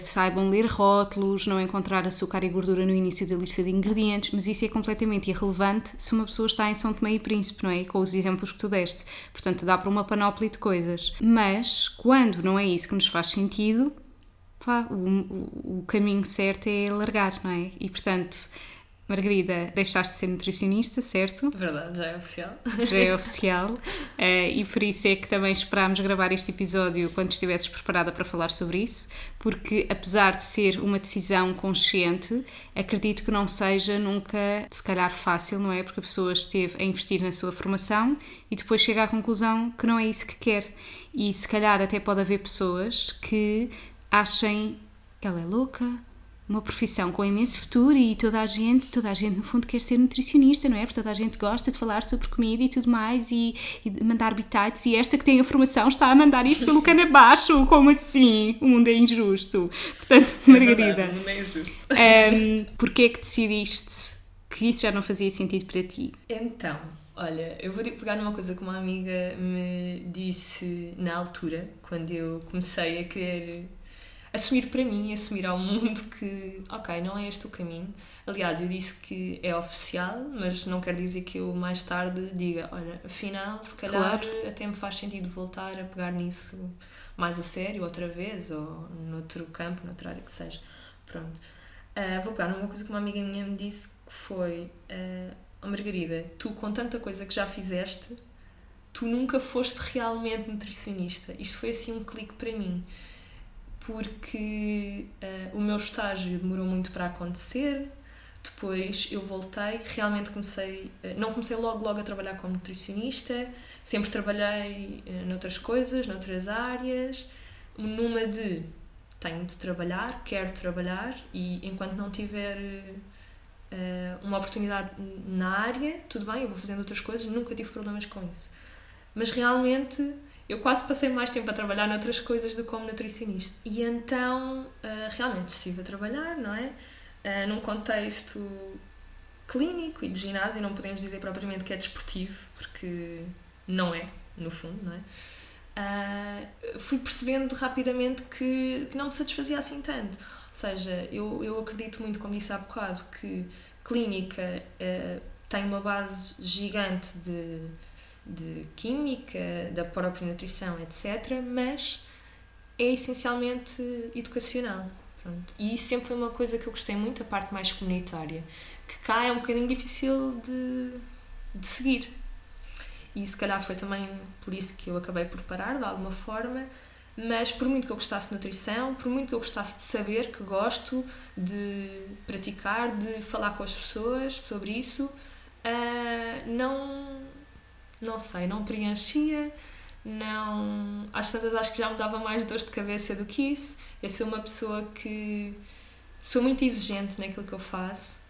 saibam ler rótulos, não encontrar açúcar e gordura no início da lista de ingredientes, mas isso é completamente irrelevante se uma pessoa está em São Tomé e Príncipe, não é? Com os exemplos que tu deste. Portanto, dá para uma panóplia de coisas. Mas, quando não é isso que nos faz sentido, pá, o caminho certo é largar, não é? E, portanto, Margarida, deixaste de ser nutricionista, certo? Verdade, já é oficial. Já é oficial. E por isso é que também esperámos gravar este episódio quando estivesses preparada para falar sobre isso, porque apesar de ser uma decisão consciente, acredito que não seja nunca, se calhar, fácil, não é? Porque a pessoa esteve a investir na sua formação e depois chega à conclusão que não é isso que quer. E se calhar até pode haver pessoas que achem que ela é louca, uma profissão com imenso futuro e toda a gente no fundo quer ser nutricionista, não é? Porque toda a gente gosta de falar sobre comida e tudo mais e mandar bitites, e esta que tem a formação está a mandar isto pelo cano abaixo, como assim? O mundo é injusto. Portanto, Margarida, é verdade, o mundo é injusto. Porquê é que decidiste que isso já não fazia sentido para ti? Então, olha, eu vou pegar numa coisa que uma amiga me disse na altura, quando eu comecei a querer assumir para mim, assumir ao mundo que, ok, não é este o caminho. Aliás, eu disse que é oficial, mas não quer dizer que eu mais tarde diga, olha, afinal, se calhar claro, até me faz sentido voltar a pegar nisso mais a sério outra vez, ou noutro campo, noutra área que seja. Pronto. Vou pegar numa coisa que uma amiga minha me disse, que foi, Margarida, tu com tanta coisa que já fizeste, tu nunca foste realmente nutricionista. Isto foi assim um clique para mim, porque o meu estágio demorou muito para acontecer, depois eu voltei, realmente comecei, não comecei logo a trabalhar como nutricionista, sempre trabalhei noutras coisas, noutras áreas, numa de tenho de trabalhar, quero trabalhar, e enquanto não tiver uma oportunidade na área, tudo bem, eu vou fazendo outras coisas, nunca tive problemas com isso. Mas realmente eu quase passei mais tempo a trabalhar noutras coisas do que como nutricionista. E então, realmente estive a trabalhar, não é? Num contexto clínico e de ginásio, não podemos dizer propriamente que é desportivo, porque não é, no fundo, não é? Fui percebendo rapidamente que não me satisfazia assim tanto. Ou seja, eu acredito muito, como disse há bocado, que clínica tem uma base gigante de química, da própria nutrição, etc., mas é essencialmente educacional. Pronto. E isso sempre foi uma coisa que eu gostei muito, a parte mais comunitária, que cá é um bocadinho difícil de seguir. E se calhar foi também por isso que eu acabei por parar, de alguma forma, mas por muito que eu gostasse de nutrição, por muito que eu gostasse de saber, que gosto de praticar, de falar com as pessoas sobre isso, não sei, não preenchia, não... Às tantas acho que já me dava mais dores de cabeça do que isso. Eu sou uma pessoa que sou muito exigente naquilo que eu faço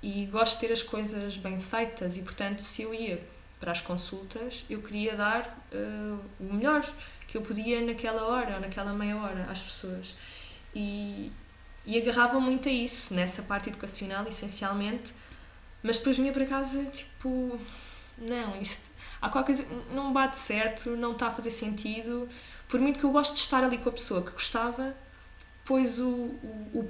e gosto de ter as coisas bem feitas e, portanto, se eu ia para as consultas, eu queria dar o melhor que eu podia naquela hora ou naquela meia hora às pessoas. E agarrava muito a isso, nessa parte educacional, essencialmente, mas depois vinha para casa, tipo, não, isto... Há qualquer coisa, não bate certo, não está a fazer sentido. Por muito que eu goste de estar ali com a pessoa que gostava, pois o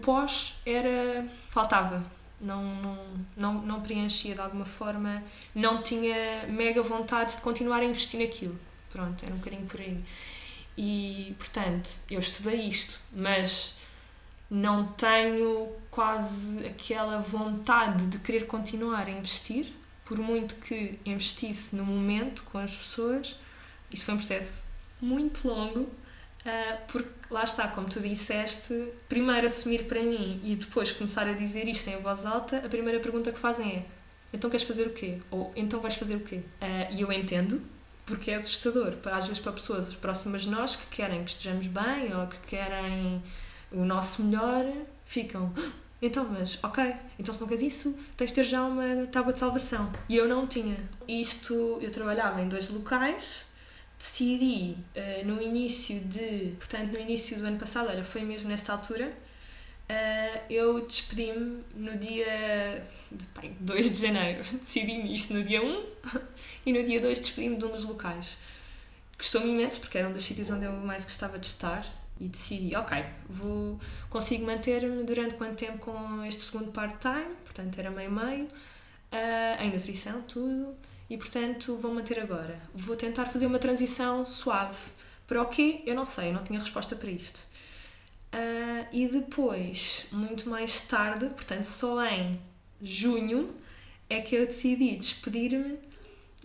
pós era... faltava. Não preenchia de alguma forma, não tinha mega vontade de continuar a investir naquilo. Pronto, era um bocadinho por aí. E, portanto, eu estudei isto, mas não tenho quase aquela vontade de querer continuar a investir. Por muito que investisse no momento com as pessoas, isso foi um processo muito longo, porque lá está, como tu disseste, primeiro assumir para mim e depois começar a dizer isto em voz alta, a primeira pergunta que fazem é: então queres fazer o quê? Ou então vais fazer o quê? E eu entendo, porque é assustador, às vezes para pessoas próximas de nós que querem que estejamos bem ou que querem o nosso melhor, ficam... Então, mas, ok, então se não queres isso, tens de ter já uma tábua de salvação. E eu não tinha. Isto, eu trabalhava em 2 locais, decidi no início do ano passado, olha, foi mesmo nesta altura, eu despedi-me no dia 2 de janeiro. Decidi-me isto no dia 1 e no dia 2 despedi-me de um dos locais. Custou-me imenso, porque era um dos sítios onde eu mais gostava de estar. E decidi, ok, consigo manter-me durante quanto tempo com este segundo part-time, portanto era meio-meio, em nutrição, tudo, e portanto vou manter agora. Vou tentar fazer uma transição suave. Para o quê? Eu não sei, eu não tinha resposta para isto. E depois, muito mais tarde, portanto só em junho, é que eu decidi despedir-me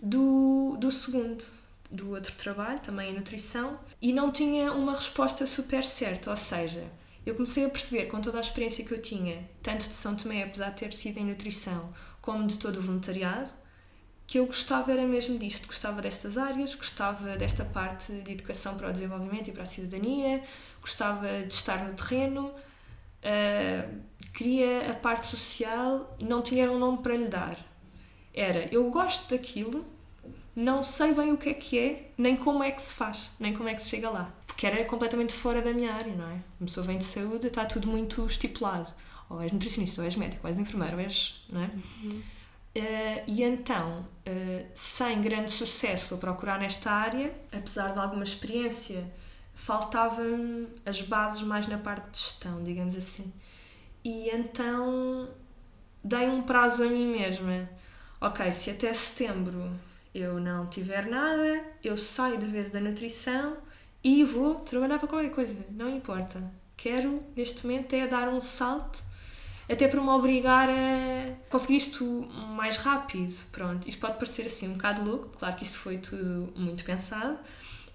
do segundo, do outro trabalho, também em nutrição, e não tinha uma resposta super certa, ou seja, eu comecei a perceber com toda a experiência que eu tinha, tanto de São Tomé, apesar de ter sido em nutrição, como de todo o voluntariado, que eu gostava era mesmo disto, gostava destas áreas, gostava desta parte de educação para o desenvolvimento e para a cidadania, gostava de estar no terreno, queria a parte social, não tinha um nome para lhe dar. Era, eu gosto daquilo, não sei bem o que é, nem como é que se faz, nem como é que se chega lá. Porque era completamente fora da minha área, não é? Uma pessoa vem de saúde, está tudo muito estipulado. Ou és nutricionista, ou és médico, ou és enfermeiro, ou és... Não é? Uhum. E então, sem grande sucesso para procurar nesta área, apesar de alguma experiência, faltavam-me as bases mais na parte de gestão, digamos assim. E então, dei um prazo a mim mesma. Ok, se até setembro... eu não tiver nada, eu saio de vez da nutrição e vou trabalhar para qualquer coisa, não importa. Quero, neste momento, é dar um salto, até para me obrigar a conseguir isto mais rápido. Pronto, isto pode parecer assim um bocado louco, claro que isto foi tudo muito pensado,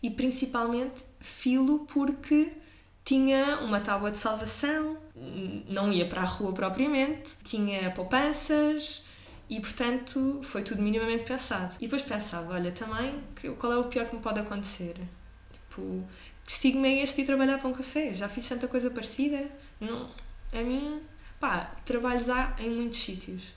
e principalmente filo porque tinha uma tábua de salvação, não ia para a rua propriamente, tinha poupanças... E, portanto, foi tudo minimamente pensado. E depois pensava, olha, também, qual é o pior que me pode acontecer? Tipo, que estigma é este de trabalhar para um café? Já fiz tanta coisa parecida? Não. A mim, trabalhos há em muitos sítios.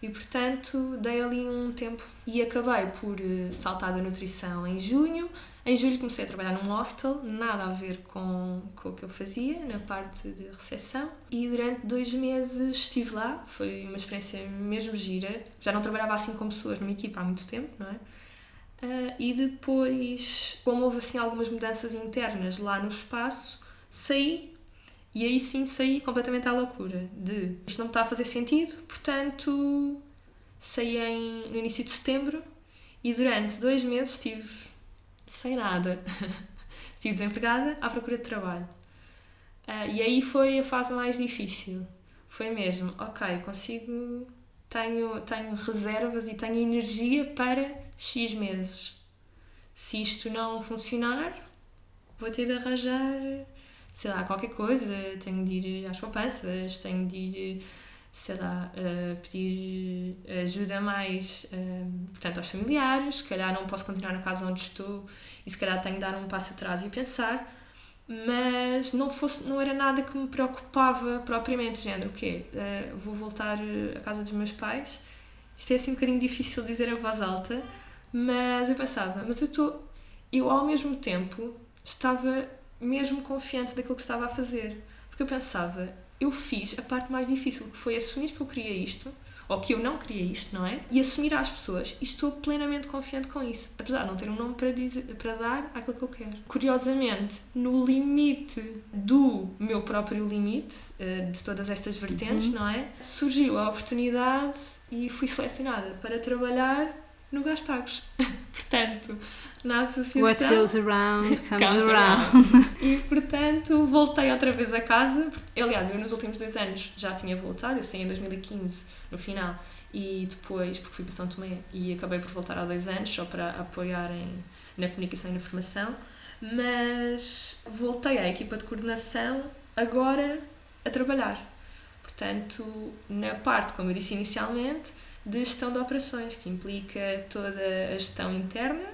E, portanto, dei ali um tempo. E acabei por saltar da nutrição em junho. Em julho comecei a trabalhar num hostel, nada a ver com o que eu fazia, na parte de recepção. E durante 2 meses estive lá, foi uma experiência mesmo gira. Já não trabalhava assim com pessoas numa equipa há muito tempo, não é? E depois, como houve assim algumas mudanças internas lá no espaço, saí. E aí sim saí completamente à loucura de isto não me está a fazer sentido, portanto saí no início de setembro e durante 2 meses estive sem nada, estive desempregada à procura de trabalho. E aí foi a fase mais difícil, foi mesmo, ok, consigo, tenho reservas e tenho energia para X meses. Se isto não funcionar, vou ter de arranjar... sei lá, qualquer coisa, tenho de ir às poupanças, tenho de ir, sei lá, pedir ajuda mais, portanto, aos familiares, se calhar não posso continuar na casa onde estou e se calhar tenho de dar um passo atrás e pensar, mas não era nada que me preocupava propriamente, do género, o quê? Vou voltar à casa dos meus pais? Isto é assim um bocadinho difícil de dizer em voz alta, mas eu pensava, eu ao mesmo tempo estava... mesmo confiante daquilo que estava a fazer, porque eu pensava, eu fiz a parte mais difícil, que foi assumir que eu queria isto, ou que eu não queria isto, não é? E assumir às pessoas, e estou plenamente confiante com isso, apesar de não ter um nome para dar àquilo que eu quero. Curiosamente, no limite do meu próprio limite, de todas estas vertentes, não é? Surgiu a oportunidade e fui selecionada para trabalhar no Gastagos. Portanto, na associação... What goes around, comes around. E, portanto, voltei outra vez a casa. Aliás, eu nos últimos 2 anos já tinha voltado. Eu saí em 2015, no final. E depois, porque fui para São Tomé e acabei por voltar há 2 anos, só para apoiarem na comunicação e na formação. mas voltei à equipa de coordenação agora a trabalhar. Portanto, na parte, como eu disse inicialmente, de gestão de operações, que implica toda a gestão interna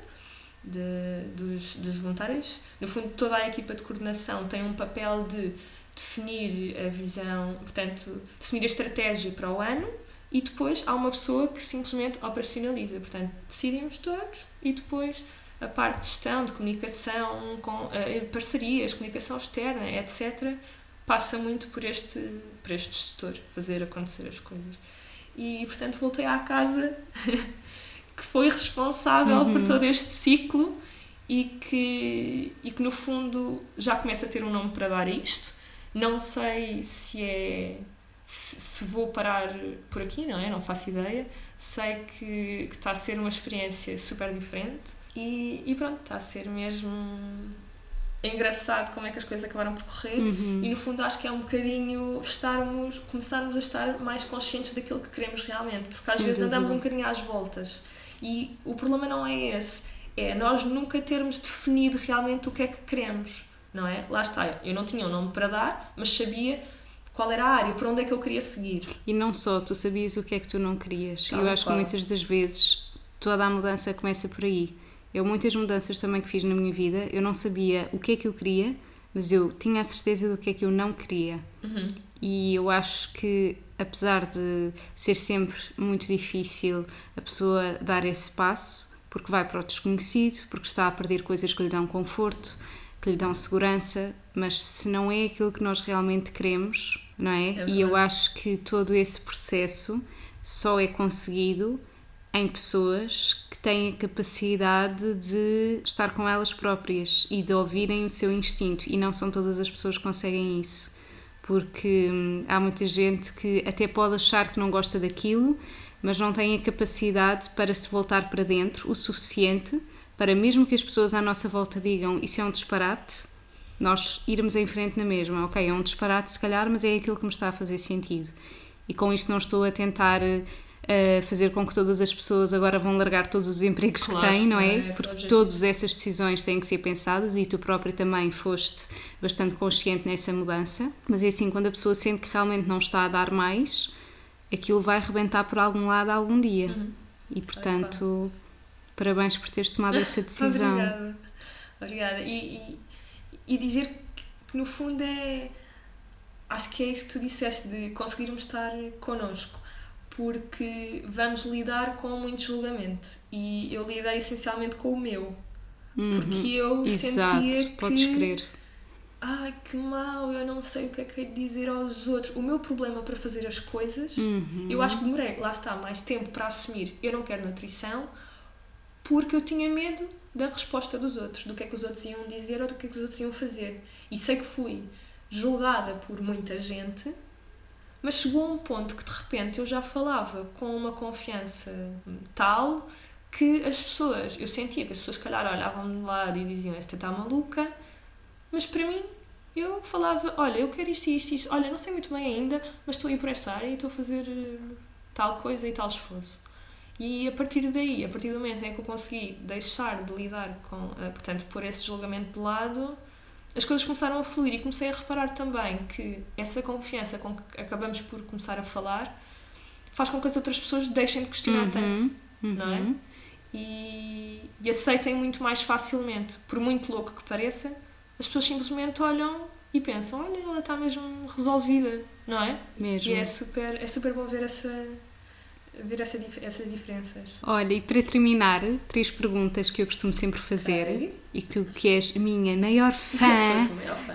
dos voluntários. No fundo, toda a equipa de coordenação tem um papel de definir a visão, portanto, definir a estratégia para o ano, e depois há uma pessoa que simplesmente operacionaliza. Portanto, decidimos todos e depois a parte de gestão, de comunicação, parcerias, comunicação externa, etc., passa muito por este gestor, fazer acontecer as coisas. E, portanto, voltei à casa que foi responsável por todo este ciclo e que, no fundo, já começa a ter um nome para dar a isto. Não sei se vou parar por aqui, não é? Não faço ideia. Sei que está a ser uma experiência super diferente e pronto, está a ser mesmo engraçado como é que as coisas acabaram por correr e no fundo acho que é um bocadinho começarmos a estar mais conscientes daquilo que queremos realmente, porque às vezes andamos um bocadinho às voltas e o problema não é esse, é nós nunca termos definido realmente o que é que queremos, não é? Lá está, eu não tinha um nome para dar, mas sabia qual era a área, para onde é que eu queria seguir. E não só, tu sabias o que é que tu não querias. Claro, eu acho que muitas das vezes toda a mudança começa por aí. Eu, muitas mudanças também que fiz na minha vida, eu não sabia o que é que eu queria, mas eu tinha a certeza do que é que eu não queria. E eu acho que, apesar de ser sempre muito difícil a pessoa dar esse passo, porque vai para o desconhecido, porque está a perder coisas que lhe dão conforto, que lhe dão segurança, mas se não é aquilo que nós realmente queremos, não é? E eu acho que todo esse processo só é conseguido em pessoas que têm a capacidade de estar com elas próprias e de ouvirem o seu instinto, e não são todas as pessoas que conseguem isso, porque há muita gente que até pode achar que não gosta daquilo, mas não tem a capacidade para se voltar para dentro o suficiente para, mesmo que as pessoas à nossa volta digam isso é um disparate, nós irmos em frente na mesma. Ok, é um disparate se calhar, mas é aquilo que me está a fazer sentido, e com isto não estou a tentar fazer com que todas as pessoas agora vão largar todos os empregos que têm, não é? Porque todas essas decisões têm que ser pensadas e tu própria também foste bastante consciente nessa mudança, mas é assim, quando a pessoa sente que realmente não está a dar mais, aquilo vai rebentar por algum lado algum dia. E portanto, parabéns por teres tomado essa decisão. Obrigada. E dizer que no fundo é, acho que é isso que tu disseste, de conseguirmos estar connosco, porque vamos lidar com muito julgamento, e eu lidei essencialmente com o meu, porque eu sentia que que mal, eu não sei o que é que hei de dizer aos outros, o meu problema para fazer as coisas. Eu acho que demorei, lá está, mais tempo para assumir eu não quero nutrição, porque eu tinha medo da resposta dos outros, do que é que os outros iam dizer ou do que é que os outros iam fazer, e sei que fui julgada por muita gente. Mas chegou a um ponto que, de repente, eu já falava com uma confiança tal que as pessoas... Eu sentia que as pessoas, se calhar, olhavam-me de lado e diziam esta está maluca. Mas, para mim, eu falava, olha, eu quero isto e isto e isto. Olha, não sei muito bem ainda, mas estou a ir para esta área e estou a fazer tal coisa e tal esforço. E, a partir daí, a partir do momento em que eu consegui deixar de lidar com... Portanto, pôr esse julgamento de lado... As coisas começaram a fluir, e comecei a reparar também que essa confiança com que acabamos por começar a falar faz com que as outras pessoas deixem de questionar tanto, não é? E aceitem muito mais facilmente. Por muito louco que pareça, as pessoas simplesmente olham e pensam, olha, ela está mesmo resolvida, não é? Mesmo. E é super bom ver essas diferenças. Olha, e para terminar, 3 perguntas que eu costumo sempre fazer, e que tu que és a minha maior fã. Eu sou a tua maior fã.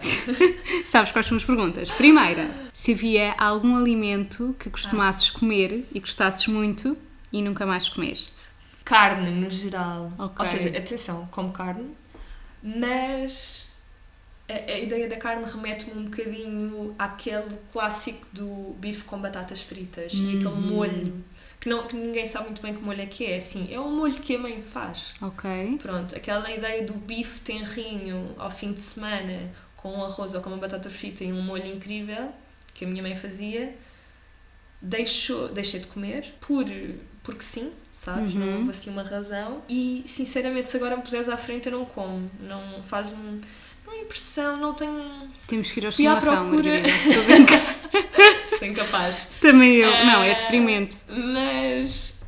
Sabes quais são as perguntas? Primeira, se havia algum alimento que costumasses comer e gostasses muito e nunca mais comeste? Carne, no geral. Okay. Ou seja, atenção, como carne, mas a ideia da carne remete-me um bocadinho àquele clássico do bife com batatas fritas e aquele molho que ninguém sabe muito bem que molho é que é, assim, é um molho que a mãe faz. Ok. Pronto, aquela ideia do bife tenrinho ao fim de semana com um arroz ou com uma batata frita e um molho incrível que a minha mãe fazia, deixei de comer porque sim, sabes? Uhum. Não houve assim uma razão. E sinceramente, se agora me puseres à frente, eu não como. Não faz impressão, não tenho. Temos que ir ao chimarrão, Margarida. Estou bem cá. Sou incapaz. Também eu. Não, é deprimente. Mas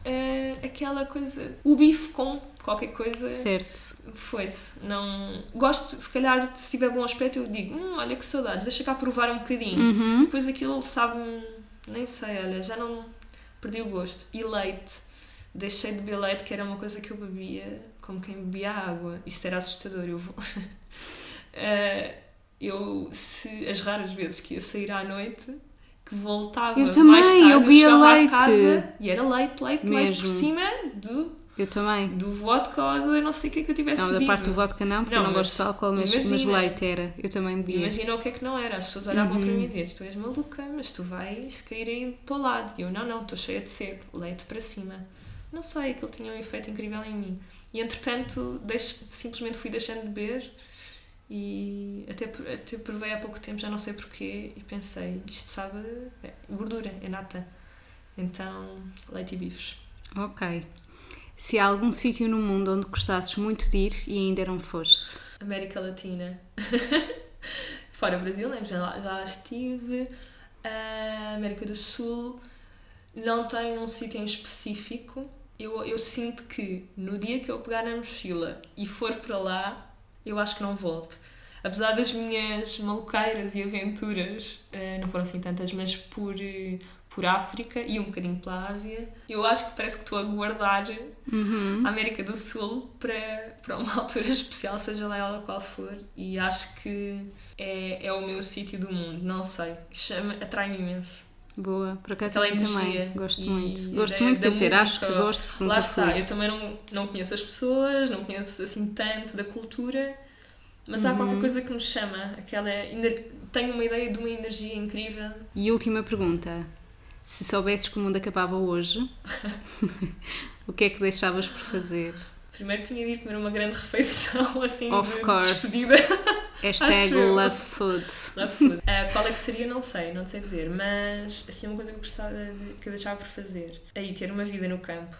aquela coisa, o bife com qualquer coisa, certo, foi-se. Não gosto, se calhar, se tiver bom aspecto, eu digo, olha que saudades, deixa cá provar um bocadinho. Uhum. Depois aquilo sabe, nem sei, olha, já não perdi o gosto. E leite, deixei de beber leite, que era uma coisa que eu bebia como quem bebia água. Isto era assustador, eu vou. Se as raras vezes que ia sair à noite, que voltava mais tarde, eu chegava à casa e era leite por cima do vodka ou do não sei o que é que eu tivesse bebido. Não, da parte do vodka não, porque eu não gosto de álcool, mas leite era, eu também bebia. Imagina o que é que não era, as pessoas olhavam para mim e diziam, tu és maluca, mas tu vais cair aí para o lado. E eu, não, estou cheia de sede, leite para cima. Não sei, aquilo tinha um efeito incrível em mim. E entretanto, simplesmente fui deixando de beber. E até provei há pouco tempo, já não sei porquê, e pensei, isto sabe, gordura, é nata. Então, leite e bifes. Ok. Se há algum sítio no mundo onde gostasses muito de ir e ainda não foste? América Latina. Fora Brasil, né? já estive. América do Sul. Não tenho um sítio em específico. Eu sinto que no dia que eu pegar na mochila e for para lá, eu acho que não volto. Apesar das minhas maluqueiras e aventuras, não foram assim tantas, mas por África e um bocadinho pela Ásia, eu acho que parece que estou a guardar a América do Sul para uma altura especial, seja lá ela qual for, e acho que é o meu sítio do mundo, não sei, atrai-me imenso. Boa, por acaso também gosto muito. Gosto muito, quer dizer, acho que gosto. Lá está, eu também não conheço as pessoas, não conheço assim tanto da cultura, mas há qualquer coisa que me chama. Tenho uma ideia de uma energia incrível. E última pergunta: se soubesses que o mundo acabava hoje, o que é que deixavas por fazer? Primeiro tinha de ir comer uma grande refeição, assim, de despedida. Hashtag love food. Love food. Qual é que seria, não sei dizer, mas assim, uma coisa que eu gostava que eu deixava por fazer, aí ter uma vida no campo.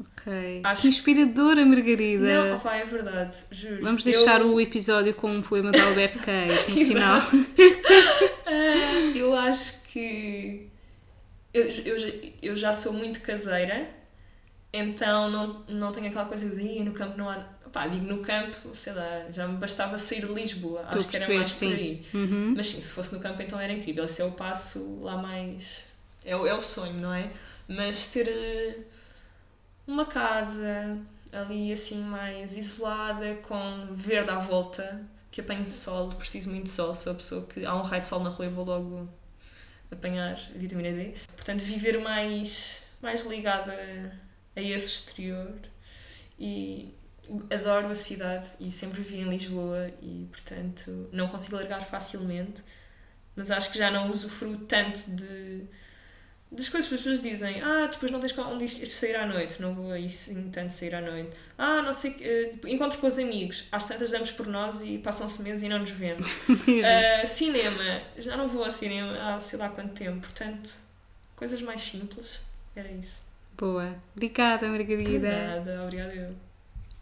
Ok. Que inspiradora, Margarida. Não, opa, é verdade, juro. Vamos deixar o episódio com um poema de Alberto Caeiro no final. Eu acho que eu já sou muito caseira, então não tenho aquela coisa de no campo não há. Pá, digo no campo, sei lá, já me bastava sair de Lisboa, acho que era mais por aí. Uhum. Mas sim, se fosse no campo então era incrível, esse é o passo lá mais, é o sonho, não é? Mas ter uma casa ali assim mais isolada, com verde à volta, que apanho sol, preciso muito de sol, sou a pessoa que há um raio de sol na rua e vou logo apanhar vitamina D. Portanto, viver mais ligada a esse exterior. E adoro a cidade e sempre vivi em Lisboa e, portanto, não consigo largar facilmente, mas acho que já não usufruo tanto das coisas que as pessoas dizem. Depois não tens onde sair à noite, não vou aí tanto sair à noite. Não sei, encontro com os amigos, às tantas damos por nós e passam-se meses e não nos vemos. Cinema, já não vou ao cinema há sei lá quanto tempo, portanto, coisas mais simples, era isso. Boa, obrigada Margarida. Obrigada eu.